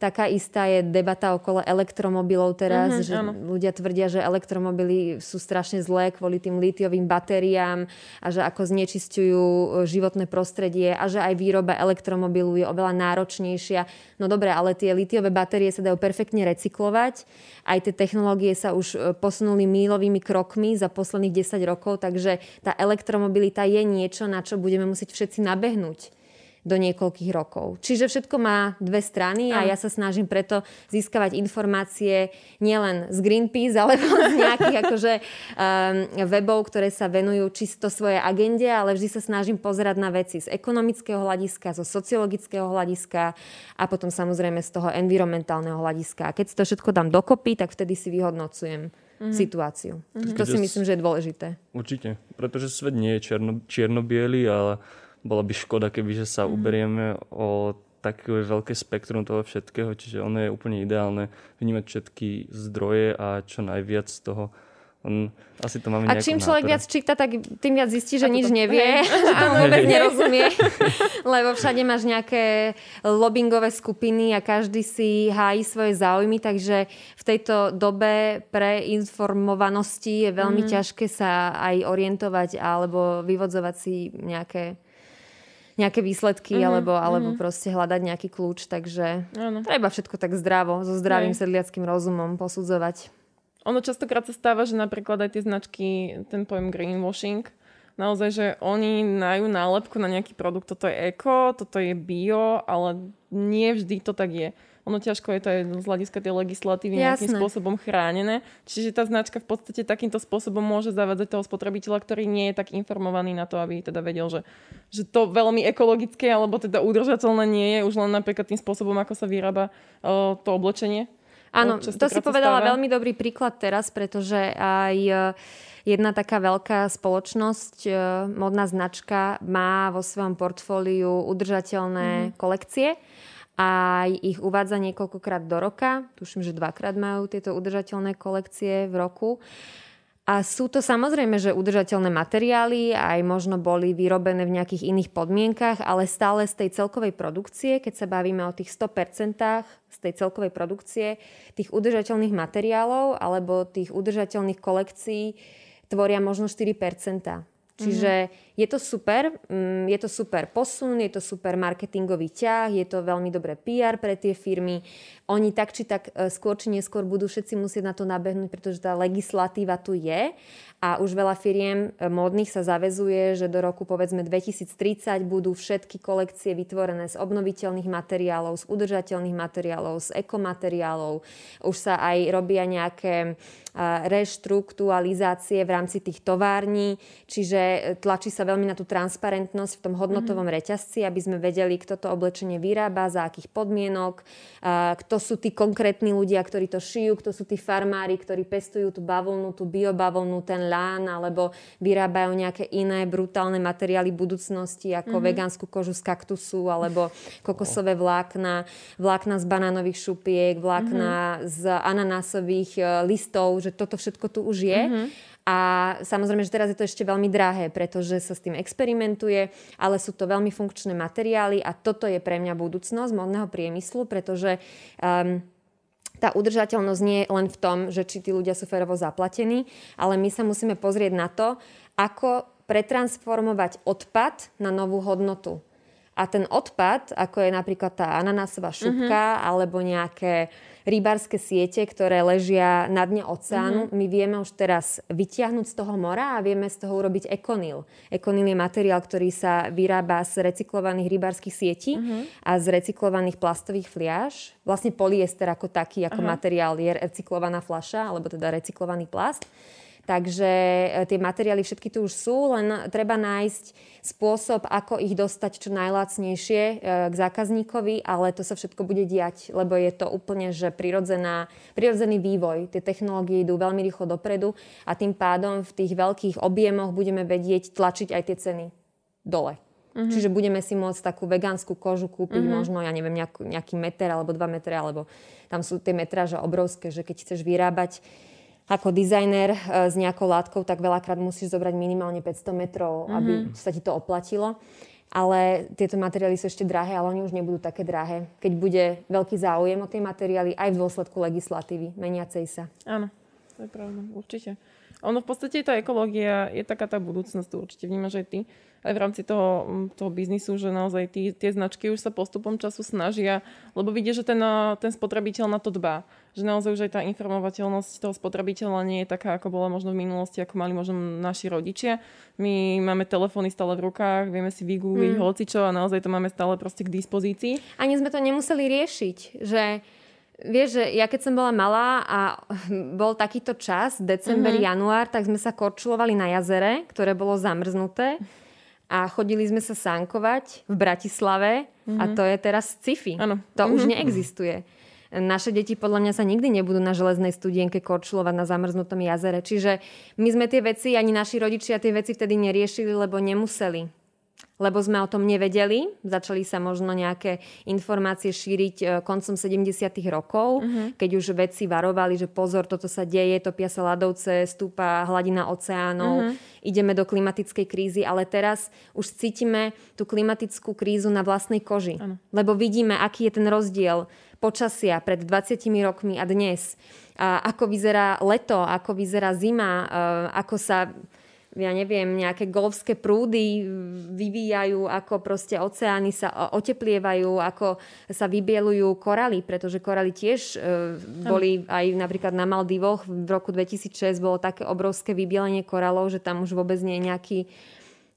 Taká istá je debata okolo elektromobilov teraz, uh-huh, že áno. ľudia tvrdia, že elektromobily sú strašne zlé kvôli tým lítiovým batériám a že ako znečisťujú životné prostredie a že aj výroba elektromobilu je oveľa náročnejšia. No dobre, ale tie lítiové batérie sa dajú perfektne recyklovať. Aj tie technológie sa už posunuli mílovými krokmi za posledných desať rokov, takže tá elektromobilita je niečo, na čo budeme musieť všetci nabehnúť do niekoľkých rokov. Čiže všetko má dve strany a ja sa snažím preto získavať informácie nielen z Greenpeace, alebo z nejakých akože, um, webov, ktoré sa venujú čisto svojej agende, ale vždy sa snažím pozerať na veci z ekonomického hľadiska, zo sociologického hľadiska a potom samozrejme z toho environmentálneho hľadiska. A keď to všetko dám dokopy, tak vtedy si vyhodnocujem mm. situáciu. Mm. To si myslím, že je dôležité. Určite, pretože svet nie je čierno, čierno-biely, ale bola by škoda, kebyže sa uberieme o také veľké spektrum toho všetkého, čiže ono je úplne ideálne vnímať všetky zdroje a čo najviac z toho. Asi to máme a čím človek nátora. Viac číta, tak tým viac zistí, že to nič to nevie a vôbec nerozumie, lebo všade máš nejaké lobbyingové skupiny a každý si hájí svoje záujmy, takže v tejto dobe preinformovanosti je veľmi mm. ťažké sa aj orientovať alebo vyvodzovať si nejaké nejaké výsledky, mm-hmm, alebo, alebo mm-hmm. proste hľadať nejaký kľúč, takže ano. Treba všetko tak zdravo, so zdravým Hej. sedliackým rozumom posudzovať. Ono častokrát sa stáva, že napríklad aj tie značky, ten pojem greenwashing, naozaj, že oni dajú nálepku na nejaký produkt, toto je eko, toto je bio, ale nie vždy to tak je. Ono ťažko je to aj z hľadiska tej legislatívy nejakým spôsobom chránené. Čiže tá značka v podstate takýmto spôsobom môže zavádzať toho spotrebiteľa, ktorý nie je tak informovaný na to, aby teda vedel, že, že to veľmi ekologické alebo teda udržateľné nie je už len napríklad tým spôsobom, ako sa vyrába uh, to oblečenie. Áno, to si povedala stáva. Veľmi dobrý príklad teraz, pretože aj jedna taká veľká spoločnosť, modná značka, má vo svojom portfóliu udržateľné mm. kolekcie a ich uvádza niekoľkokrát do roka. Tuším, že dvakrát majú tieto udržateľné kolekcie v roku. A sú to samozrejme, že udržateľné materiály, aj možno boli vyrobené v nejakých iných podmienkach, ale stále z tej celkovej produkcie, keď sa bavíme o tých sto percent z tej celkovej produkcie, tých udržateľných materiálov alebo tých udržateľných kolekcií tvoria možno štyri percentá. Čiže je to super, je to super posun, je to super marketingový ťah, je to veľmi dobré pé er pre tie firmy. Oni tak či tak skôr či neskôr budú všetci musieť na to nabehnúť, pretože tá legislatíva tu je a už veľa firiem módnych sa zaväzuje, že do roku povedzme dvetisíctridsať budú všetky kolekcie vytvorené z obnoviteľných materiálov, z udržateľných materiálov, z ekomateriálov. Už sa aj robia nejaké reštrukturalizácie v rámci tých tovární, čiže že tlačí sa veľmi na tú transparentnosť v tom hodnotovom mm-hmm. reťazci, aby sme vedeli, kto to oblečenie vyrába, za akých podmienok, uh, kto sú tí konkrétni ľudia, ktorí to šijú, kto sú tí farmári, ktorí pestujú tú bavlnu, tú biobavlnu, ten lán, alebo vyrábajú nejaké iné brutálne materiály budúcnosti, ako mm-hmm. vegánsku kožu z kaktusu, alebo kokosové vlákna, vlákna z banánových šupiek, vlákna mm-hmm. z ananásových uh, listov, že toto všetko tu už je. Mm-hmm. A samozrejme, že teraz je to ešte veľmi drahé, pretože sa s tým experimentuje, ale sú to veľmi funkčné materiály a toto je pre mňa budúcnosť modného priemyslu, pretože um, tá udržateľnosť nie je len v tom, že či tí ľudia sú férovo zaplatení, ale my sa musíme pozrieť na to, ako pretransformovať odpad na novú hodnotu. A ten odpad, ako je napríklad tá ananásová šupka, mm-hmm. alebo nejaké rybárske siete, ktoré ležia na dne oceánu, mm-hmm. my vieme už teraz vytiahnuť z toho mora a vieme z toho urobiť ekonyl. Ekonyl je materiál, ktorý sa vyrába z recyklovaných rybárskych sietí mm-hmm. a z recyklovaných plastových fliaž. Vlastne polyester ako taký, ako mm-hmm. materiál je recyklovaná fľaša, alebo teda recyklovaný plast. Takže tie materiály všetky tu už sú, len treba nájsť spôsob, ako ich dostať čo najlacnejšie k zákazníkovi, ale to sa všetko bude diať, lebo je to úplne že prirodzená, prirodzený vývoj. Tie technológie idú veľmi rýchlo dopredu a tým pádom v tých veľkých objemoch budeme vedieť tlačiť aj tie ceny dole. Mm-hmm. Čiže budeme si môcť takú vegánsku kožu kúpiť mm-hmm. možno, ja neviem, nejakú, nejaký meter alebo dva metre, alebo tam sú tie metráže obrovské, že keď chceš vyrábať ako dizajner s nejakou látkou, tak veľakrát musíš zobrať minimálne päťsto metrov, aby mm-hmm. sa ti to oplatilo. Ale tieto materiály sú ešte drahé, ale oni už nebudú také drahé, keď bude veľký záujem o tie materiály aj v dôsledku legislatívy meniacej sa. Áno, to je pravda, určite. Ono v podstate tá ekológia je taká tá budúcnosť, tu určite vnímaš aj ty. Aj v rámci toho, toho biznisu, že naozaj tí, tie značky už sa postupom času snažia, lebo vidie, že ten, ten spotrebiteľ na to dbá. Že naozaj už aj tá informovateľnosť toho spotrebiteľa nie je taká, ako bola možno v minulosti, ako mali možno naši rodičia. My máme telefóny stále v rukách, vieme si vygoogliť mm. hocičo a naozaj to máme stále proste k dispozícii. Ani sme to nemuseli riešiť, že... Vieš, že ja keď som bola malá a bol takýto čas, december, mm-hmm. január, tak sme sa korčulovali na jazere, ktoré bolo zamrznuté a chodili sme sa sánkovať v Bratislave mm-hmm. a to je teraz sci-fi. Ano. To mm-hmm. už neexistuje. Naše deti podľa mňa sa nikdy nebudú na železnej studienke korčulovať na zamrznutom jazere. Čiže my sme tie veci, ani naši rodičia tie veci vtedy neriešili, lebo nemuseli. Lebo sme o tom nevedeli. Začali sa možno nejaké informácie šíriť koncom sedemdesiatych rokov, mm-hmm. keď už vedci varovali, že pozor, toto sa deje, topia sa ľadovce, stúpa hladina oceánov, mm-hmm. ideme do klimatickej krízy, ale teraz už cítime tú klimatickú krízu na vlastnej koži. Ano. Lebo vidíme, aký je ten rozdiel počasia pred dvadsiatimi rokmi a dnes. A ako vyzerá leto, ako vyzerá zima, ako sa... ja neviem, nejaké golfské prúdy vyvíjajú, ako proste oceány sa oteplievajú, ako sa vybielujú koraly, pretože koraly tiež e, boli aj napríklad na Maldivoch v roku dvetisícšesť bolo také obrovské vybielenie koralov, že tam už vôbec nie je nejaký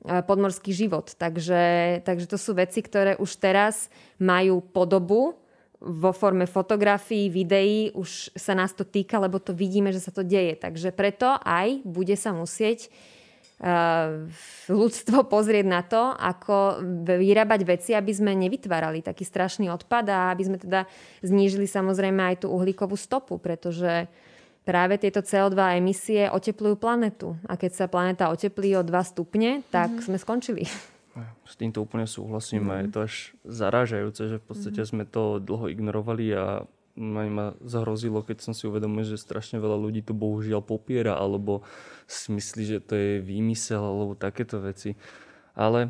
podmorský život. Takže, takže to sú veci, ktoré už teraz majú podobu vo forme fotografií, videí, už sa nás to týka, lebo to vidíme, že sa to deje. Takže preto aj bude sa musieť Uh, ľudstvo pozrieť na to, ako vyrábať veci, aby sme nevytvárali taký strašný odpad a aby sme teda znížili samozrejme aj tú uhlíkovú stopu, pretože práve tieto cé ó dva emisie oteplujú planetu. A keď sa planeta oteplí o dva stupne, tak mm-hmm. sme skončili. S týmto úplne súhlasím. Mm-hmm. Je to až zarážajúce, že v podstate mm-hmm. sme to dlho ignorovali a ma zahrozilo, keď som si uvedomil, že strašne veľa ľudí to bohužiaľ popiera alebo si myslí, že to je výmysel alebo takéto veci. Ale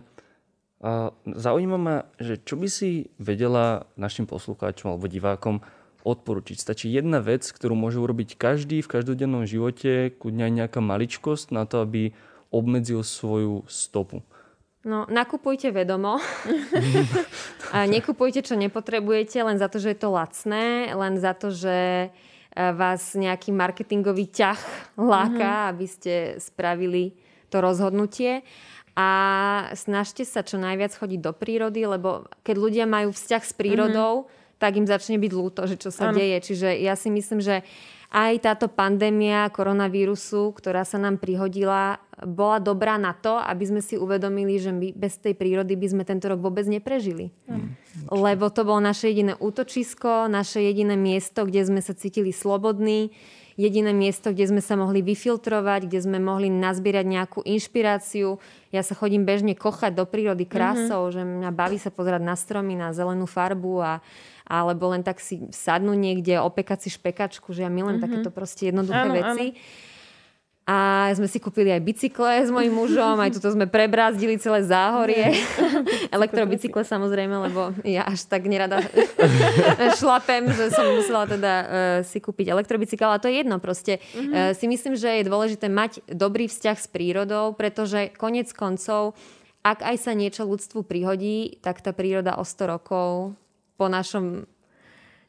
a, zaujíma ma, že čo by si vedela našim poslucháčom alebo divákom odporučiť? Stačí jedna vec, ktorú môže urobiť každý v každodennom živote, kudne aj nejaká maličkosť na to, aby obmedzil svoju stopu. No, nakupujte vedomo. A nekupujte, čo nepotrebujete, len za to, že je to lacné, len za to, že vás nejaký marketingový ťah láka, mm-hmm. aby ste spravili to rozhodnutie. A snažte sa čo najviac chodiť do prírody, lebo keď ľudia majú vzťah s prírodou, mm-hmm. tak im začne byť ľúto, že čo sa ano. deje. Čiže ja si myslím, že aj táto pandémia koronavírusu, ktorá sa nám prihodila, bola dobrá na to, aby sme si uvedomili, že my bez tej prírody by sme tento rok vôbec neprežili. Mm. Lebo to bolo naše jediné útočisko, naše jediné miesto, kde sme sa cítili slobodní, jediné miesto, kde sme sa mohli vyfiltrovať, kde sme mohli nazbierať nejakú inšpiráciu. Ja sa chodím bežne kochať do prírody krásou, mm-hmm. že mňa baví sa pozerať na stromy, na zelenú farbu a alebo len tak si sadnú niekde, opekať si špekačku, že ja milujem mm-hmm. takéto proste jednoduché áno, veci. Áno. A sme si kúpili aj bicykle s mojím mužom, aj tuto sme prebrázdili celé záhorie. Elektrobicykle samozrejme, lebo ja až tak nerada šlapem, že som musela teda uh, si kúpiť elektrobicykel, ale to je jedno proste. Uh, si myslím, že je dôležité mať dobrý vzťah s prírodou, pretože koniec koncov, ak aj sa niečo ľudstvu prihodí, tak tá príroda o sto rokov po našom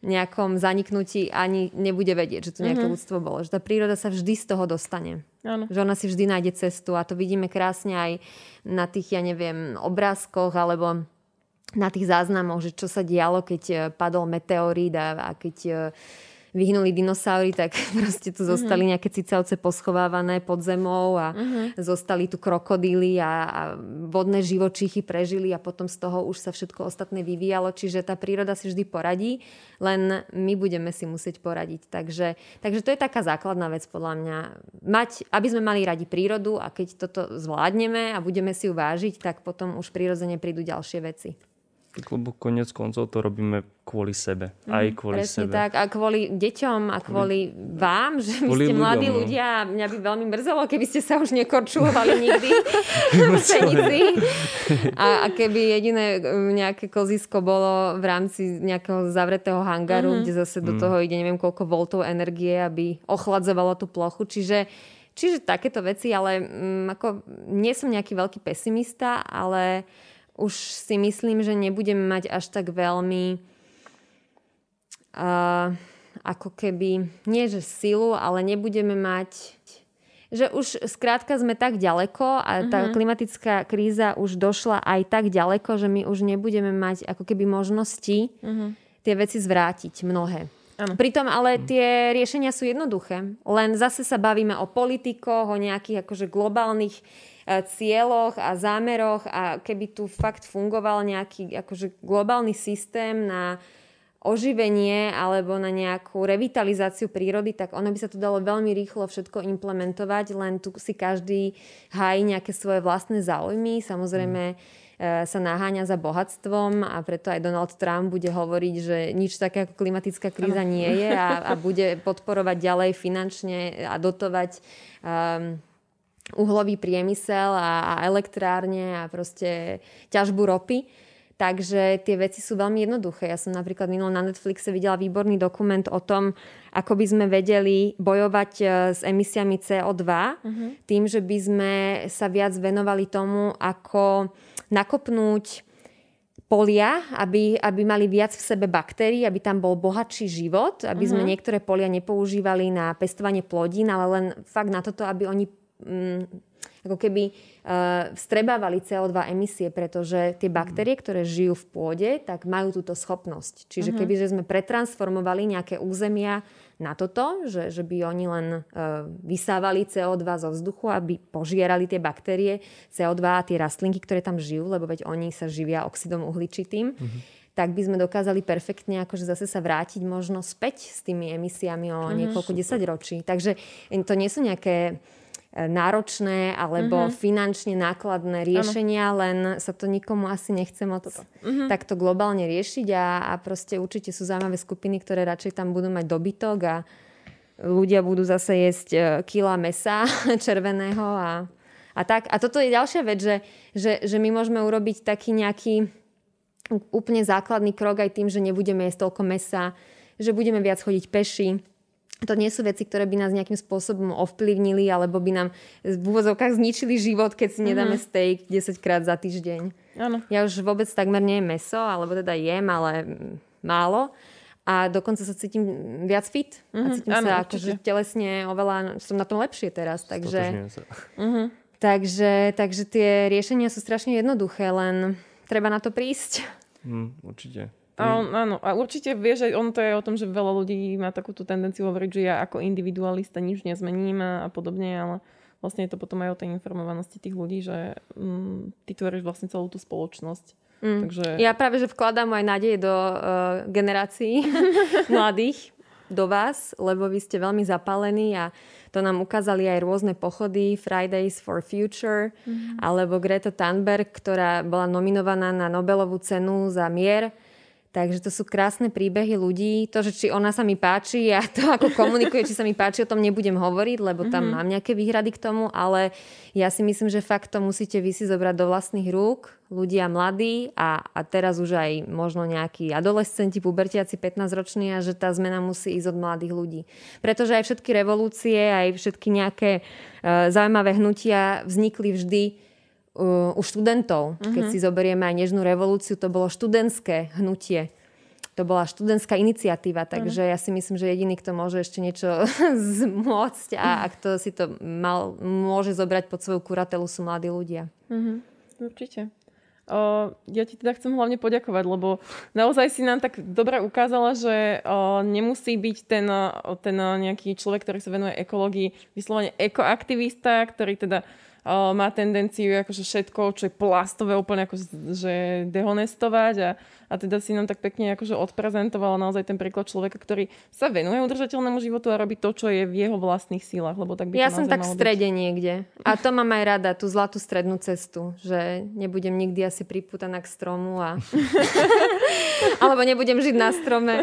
nejakom zaniknutí ani nebude vedieť, že tu nejaké uh-huh. ľudstvo bolo. Že tá príroda sa vždy z toho dostane. Ano. Že ona si vždy nájde cestu a to vidíme krásne aj na tých, ja neviem, obrázkoch alebo na tých záznamoch, že čo sa dialo, keď padol meteorít a, a keď vyhnuli dinosaury, tak proste tu zostali nejaké cicavce poschovávané pod zemou a uh-huh. zostali tu krokodíly a, a vodné živočíchy prežili a potom z toho už sa všetko ostatné vyvíjalo. Čiže tá príroda si vždy poradí, len my budeme si musieť poradiť. Takže, takže to je taká základná vec podľa mňa. Mať, aby sme mali radi prírodu a keď toto zvládneme a budeme si ju vážiť, tak potom už prirodzene prídu ďalšie veci. Lebo koniec koncov to robíme kvôli sebe. Aj kvôli Presne sebe. tak. A kvôli deťom a kvôli, kvôli vám, že vy ste ľuďom, mladí no. ľudia. Mňa by veľmi mrzelo, keby ste sa už nekorčulovali nikdy v Senici. A, a keby jediné nejaké kozisko bolo v rámci nejakého zavretého hangaru, uh-huh. kde zase do toho ide neviem koľko voltov energie, aby ochladzovalo tú plochu. Čiže čiže takéto veci, ale m, ako, nie som nejaký veľký pesimista, ale už si myslím, že nebudeme mať až tak veľmi uh, ako keby, nie že silu, ale nebudeme mať, že už skrátka sme tak ďaleko a tá uh-huh. klimatická kríza už došla aj tak ďaleko, že my už nebudeme mať ako keby možnosti uh-huh. tie veci zvrátiť mnohé. Ano. Pritom ale tie riešenia sú jednoduché. Len zase sa bavíme o politikoch, o nejakých akože globálnych cieľoch a zámeroch a keby tu fakt fungoval nejaký akože globálny systém na oživenie alebo na nejakú revitalizáciu prírody, tak ono by sa tu dalo veľmi rýchlo všetko implementovať, len tu si každý hájí nejaké svoje vlastné záujmy. Samozrejme sa naháňa za bohatstvom a preto aj Donald Trump bude hovoriť, že nič také ako klimatická kríza nie je a, a bude podporovať ďalej finančne a dotovať um, uhlový priemysel a, a elektrárne a proste ťažbu ropy. Takže tie veci sú veľmi jednoduché. Ja som napríklad minul na Netflixe videla výborný dokument o tom, ako by sme vedeli bojovať s emisiami cé o dva, uh-huh. tým, že by sme sa viac venovali tomu, ako nakopnúť polia, aby, aby mali viac v sebe baktérií, aby tam bol bohatší život, aby uh-huh. sme niektoré polia nepoužívali na pestovanie plodín, ale len fakt na toto, aby oni ako keby uh, vstrebávali cé o dva emisie, pretože tie baktérie, ktoré žijú v pôde, tak majú túto schopnosť. Čiže uh-huh. keby že sme pretransformovali nejaké územia na toto, že, že by oni len uh, vysávali cé o dva zo vzduchu, aby požierali tie baktérie cé o dva a tie rastlinky, ktoré tam žijú, lebo veď oni sa živia oxidom uhličitým, uh-huh. tak by sme dokázali perfektne akože zase sa vrátiť možno späť s tými emisiami o uh-huh, niekoľko desaťročí. Takže to nie sú nejaké náročné alebo uh-huh. finančne nákladné riešenia, ano. Len sa to nikomu asi nechce moc uh-huh. takto globálne riešiť a, a proste určite sú zaujímavé skupiny, ktoré radšej tam budú mať dobytok a ľudia budú zase jesť kila mäsa červeného a, a tak. A toto je ďalšia vec, že, že, že my môžeme urobiť taký nejaký úplne základný krok aj tým, že nebudeme jesť toľko mäsa, že budeme viac chodiť peši. To nie sú veci, ktoré by nás nejakým spôsobom ovplyvnili, alebo by nám v úvodzovkách zničili život, keď si nedáme mm. steak desaťkrát za týždeň. Ano. Ja už vôbec takmer nie jem mäso, alebo teda jem, ale málo. A dokonca sa cítim viac fit. Mm-hmm. A cítim ano, sa akože telesne oveľa, som na tom lepšie teraz. Takže, mm-hmm. takže, takže tie riešenia sú strašne jednoduché, len treba na to prísť. Mm, určite. A on, áno, a určite vieš, že on to je o tom, že veľa ľudí má takúto tendenciu hovoriť, že ja ako individualista nič nezmením a podobne, ale vlastne je to potom aj o tej informovanosti tých ľudí, že mm, ty tvoríš vlastne celú tú spoločnosť. Mm. Takže... Ja práve, že vkladám aj nádej do uh, generácií mladých, do vás, lebo vy ste veľmi zapálení a to nám ukázali aj rôzne pochody, Fridays for Future, mm-hmm. alebo Greta Thunberg, ktorá bola nominovaná na Nobelovú cenu za mier. Takže to sú krásne príbehy ľudí. To, že či ona sa mi páči a to, ako komunikuje, či sa mi páči, o tom nebudem hovoriť, lebo tam mm-hmm. mám nejaké výhrady k tomu, ale ja si myslím, že fakt to musíte vy si zobrať do vlastných rúk, ľudia mladí a, a teraz už aj možno nejakí adolescenti, pubertiaci, pätnásťroční a že tá zmena musí ísť od mladých ľudí. Pretože aj všetky revolúcie, aj všetky nejaké uh, zaujímavé hnutia vznikli vždy u študentov. Keď uh-huh. si zoberieme aj Nežnú revolúciu, to bolo študentské hnutie. To bola študentská iniciatíva, takže uh-huh. ja si myslím, že jediný, kto môže ešte niečo zmôcť a, a kto si to mal, môže zobrať pod svoju kuratelu, sú mladí ľudia. Uh-huh. Určite. O, ja ti teda chcem hlavne poďakovať, lebo naozaj si nám tak dobre ukázala, že o, nemusí byť ten, o, ten nejaký človek, ktorý sa venuje ekológii, vyslovene ekoaktivista, ktorý teda má tendenciu akože všetko, čo je plastové, úplne akože že dehonestovať a, a teda si nám tak pekne akože odprezentovala naozaj ten príklad človeka, ktorý sa venuje udržateľnému životu a robí to, čo je v jeho vlastných sílach, lebo tak by ja to som tak v strede byť. Niekde. A to mám aj rada, tú zlatú strednú cestu, že nebudem nikdy asi pripútaná k stromu a alebo nebudem žiť na strome.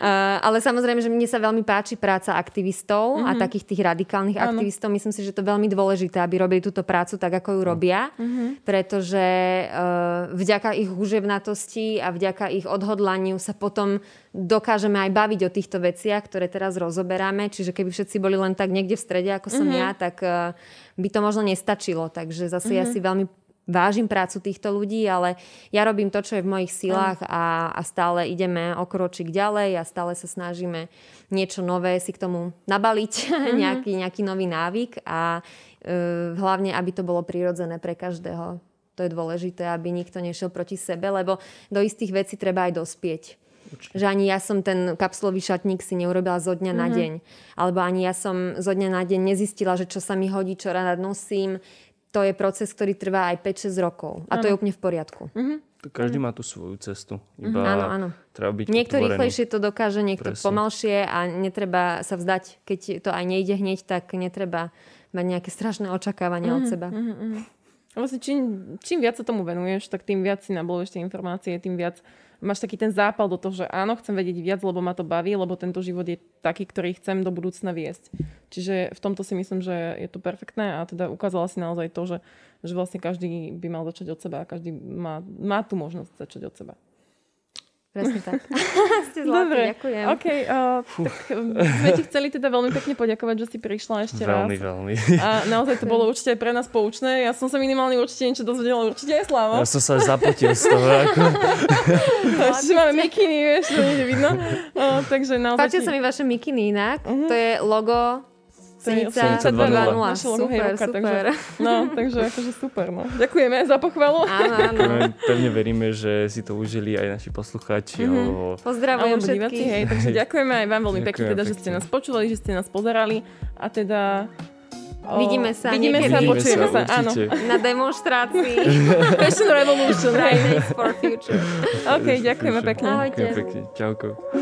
Uh, ale samozrejme, že mne sa veľmi páči práca aktivistov mm-hmm. a takých tých radikálnych ano. Aktivistov. Myslím si, že to je veľmi dôležité, aby robili túto prácu tak, ako ju robia, mm-hmm. pretože uh, vďaka ich húževnatosti a vďaka ich odhodlaniu sa potom dokážeme aj baviť o týchto veciach, ktoré teraz rozoberáme. Čiže keby všetci boli len tak niekde v strede, ako som mm-hmm. ja, tak uh, by to možno nestačilo. Takže zase mm-hmm. ja si veľmi vážim prácu týchto ľudí, ale ja robím to, čo je v mojich silách a, a stále ideme o kročík ďalej a stále sa snažíme niečo nové si k tomu nabaliť, mm-hmm. nejaký, nejaký nový návyk a uh, hlavne, aby to bolo prirodzené pre každého. To je dôležité, aby nikto nešiel proti sebe, lebo do istých vecí treba aj dospieť. Určite. Že ani ja som ten kapsulový šatník si neurobila zo dňa mm-hmm. na deň. Alebo ani ja som zo dňa na deň nezistila, že čo sa mi hodí, čo rada nosím. To je proces, ktorý trvá aj päť šesť rokov. A ano. To je úplne v poriadku. Uh-huh. Každý má tú svoju cestu. Iba uh-huh. áno, áno. Treba byť niekto otvorený. Rýchlejšie to dokáže, niekto presne. Pomalšie a netreba sa vzdať. Keď to aj nejde hneď, tak netreba mať nejaké strašné očakávania uh-huh. od seba. Uh-huh. Vlastne čím, čím viac sa tomu venuješ, tak tým viac si nablúveš tie informácie, tým viac máš taký ten zápal do toho, že áno, chcem vedieť viac, lebo ma to baví, lebo tento život je taký, ktorý chcem do budúcna viesť. Čiže v tomto si myslím, že je to perfektné a teda ukázala si naozaj to, že, že vlastne každý by mal začať od seba a každý má, má tú možnosť začať od seba. Presne tak. Ste zlatí, dobre. Ďakujem. Okay, uh, tak sme ti chceli teda veľmi pekne poďakovať, že si prišla ešte raz. Veľmi, veľmi. A naozaj to bolo určite pre nás poučné. Ja som sa minimálne určite niečo dozvedela, určite aj Slavo. Ja som sa aj zapotil z toho. Ako... no, ešte máme mikiny, vieš, to nie je vidno. Uh, takže naozaj... Páčia sa mi vaše mikiny inak. Uh-huh. To je logo... Seničan dva bodka nula. Super, roka, super. Takže, no, takže akože super. No. Ďakujeme za pochvalu. Áno, áno. Pevne veríme, že si to užili aj naši poslucháči. Mm-hmm. O... Pozdravujem všetkých. Hej, takže ďakujeme aj vám veľmi pekne, teda, že ste nás počúvali, že ste nás pozerali. A teda... O, vidíme sa. Vidíme sa, počujeme sa, sa áno. Na demonstrácii. Fashion Revolution. Fridays for Future. OK, ďakujeme pekne. Ahojte. Pekne. Čauko.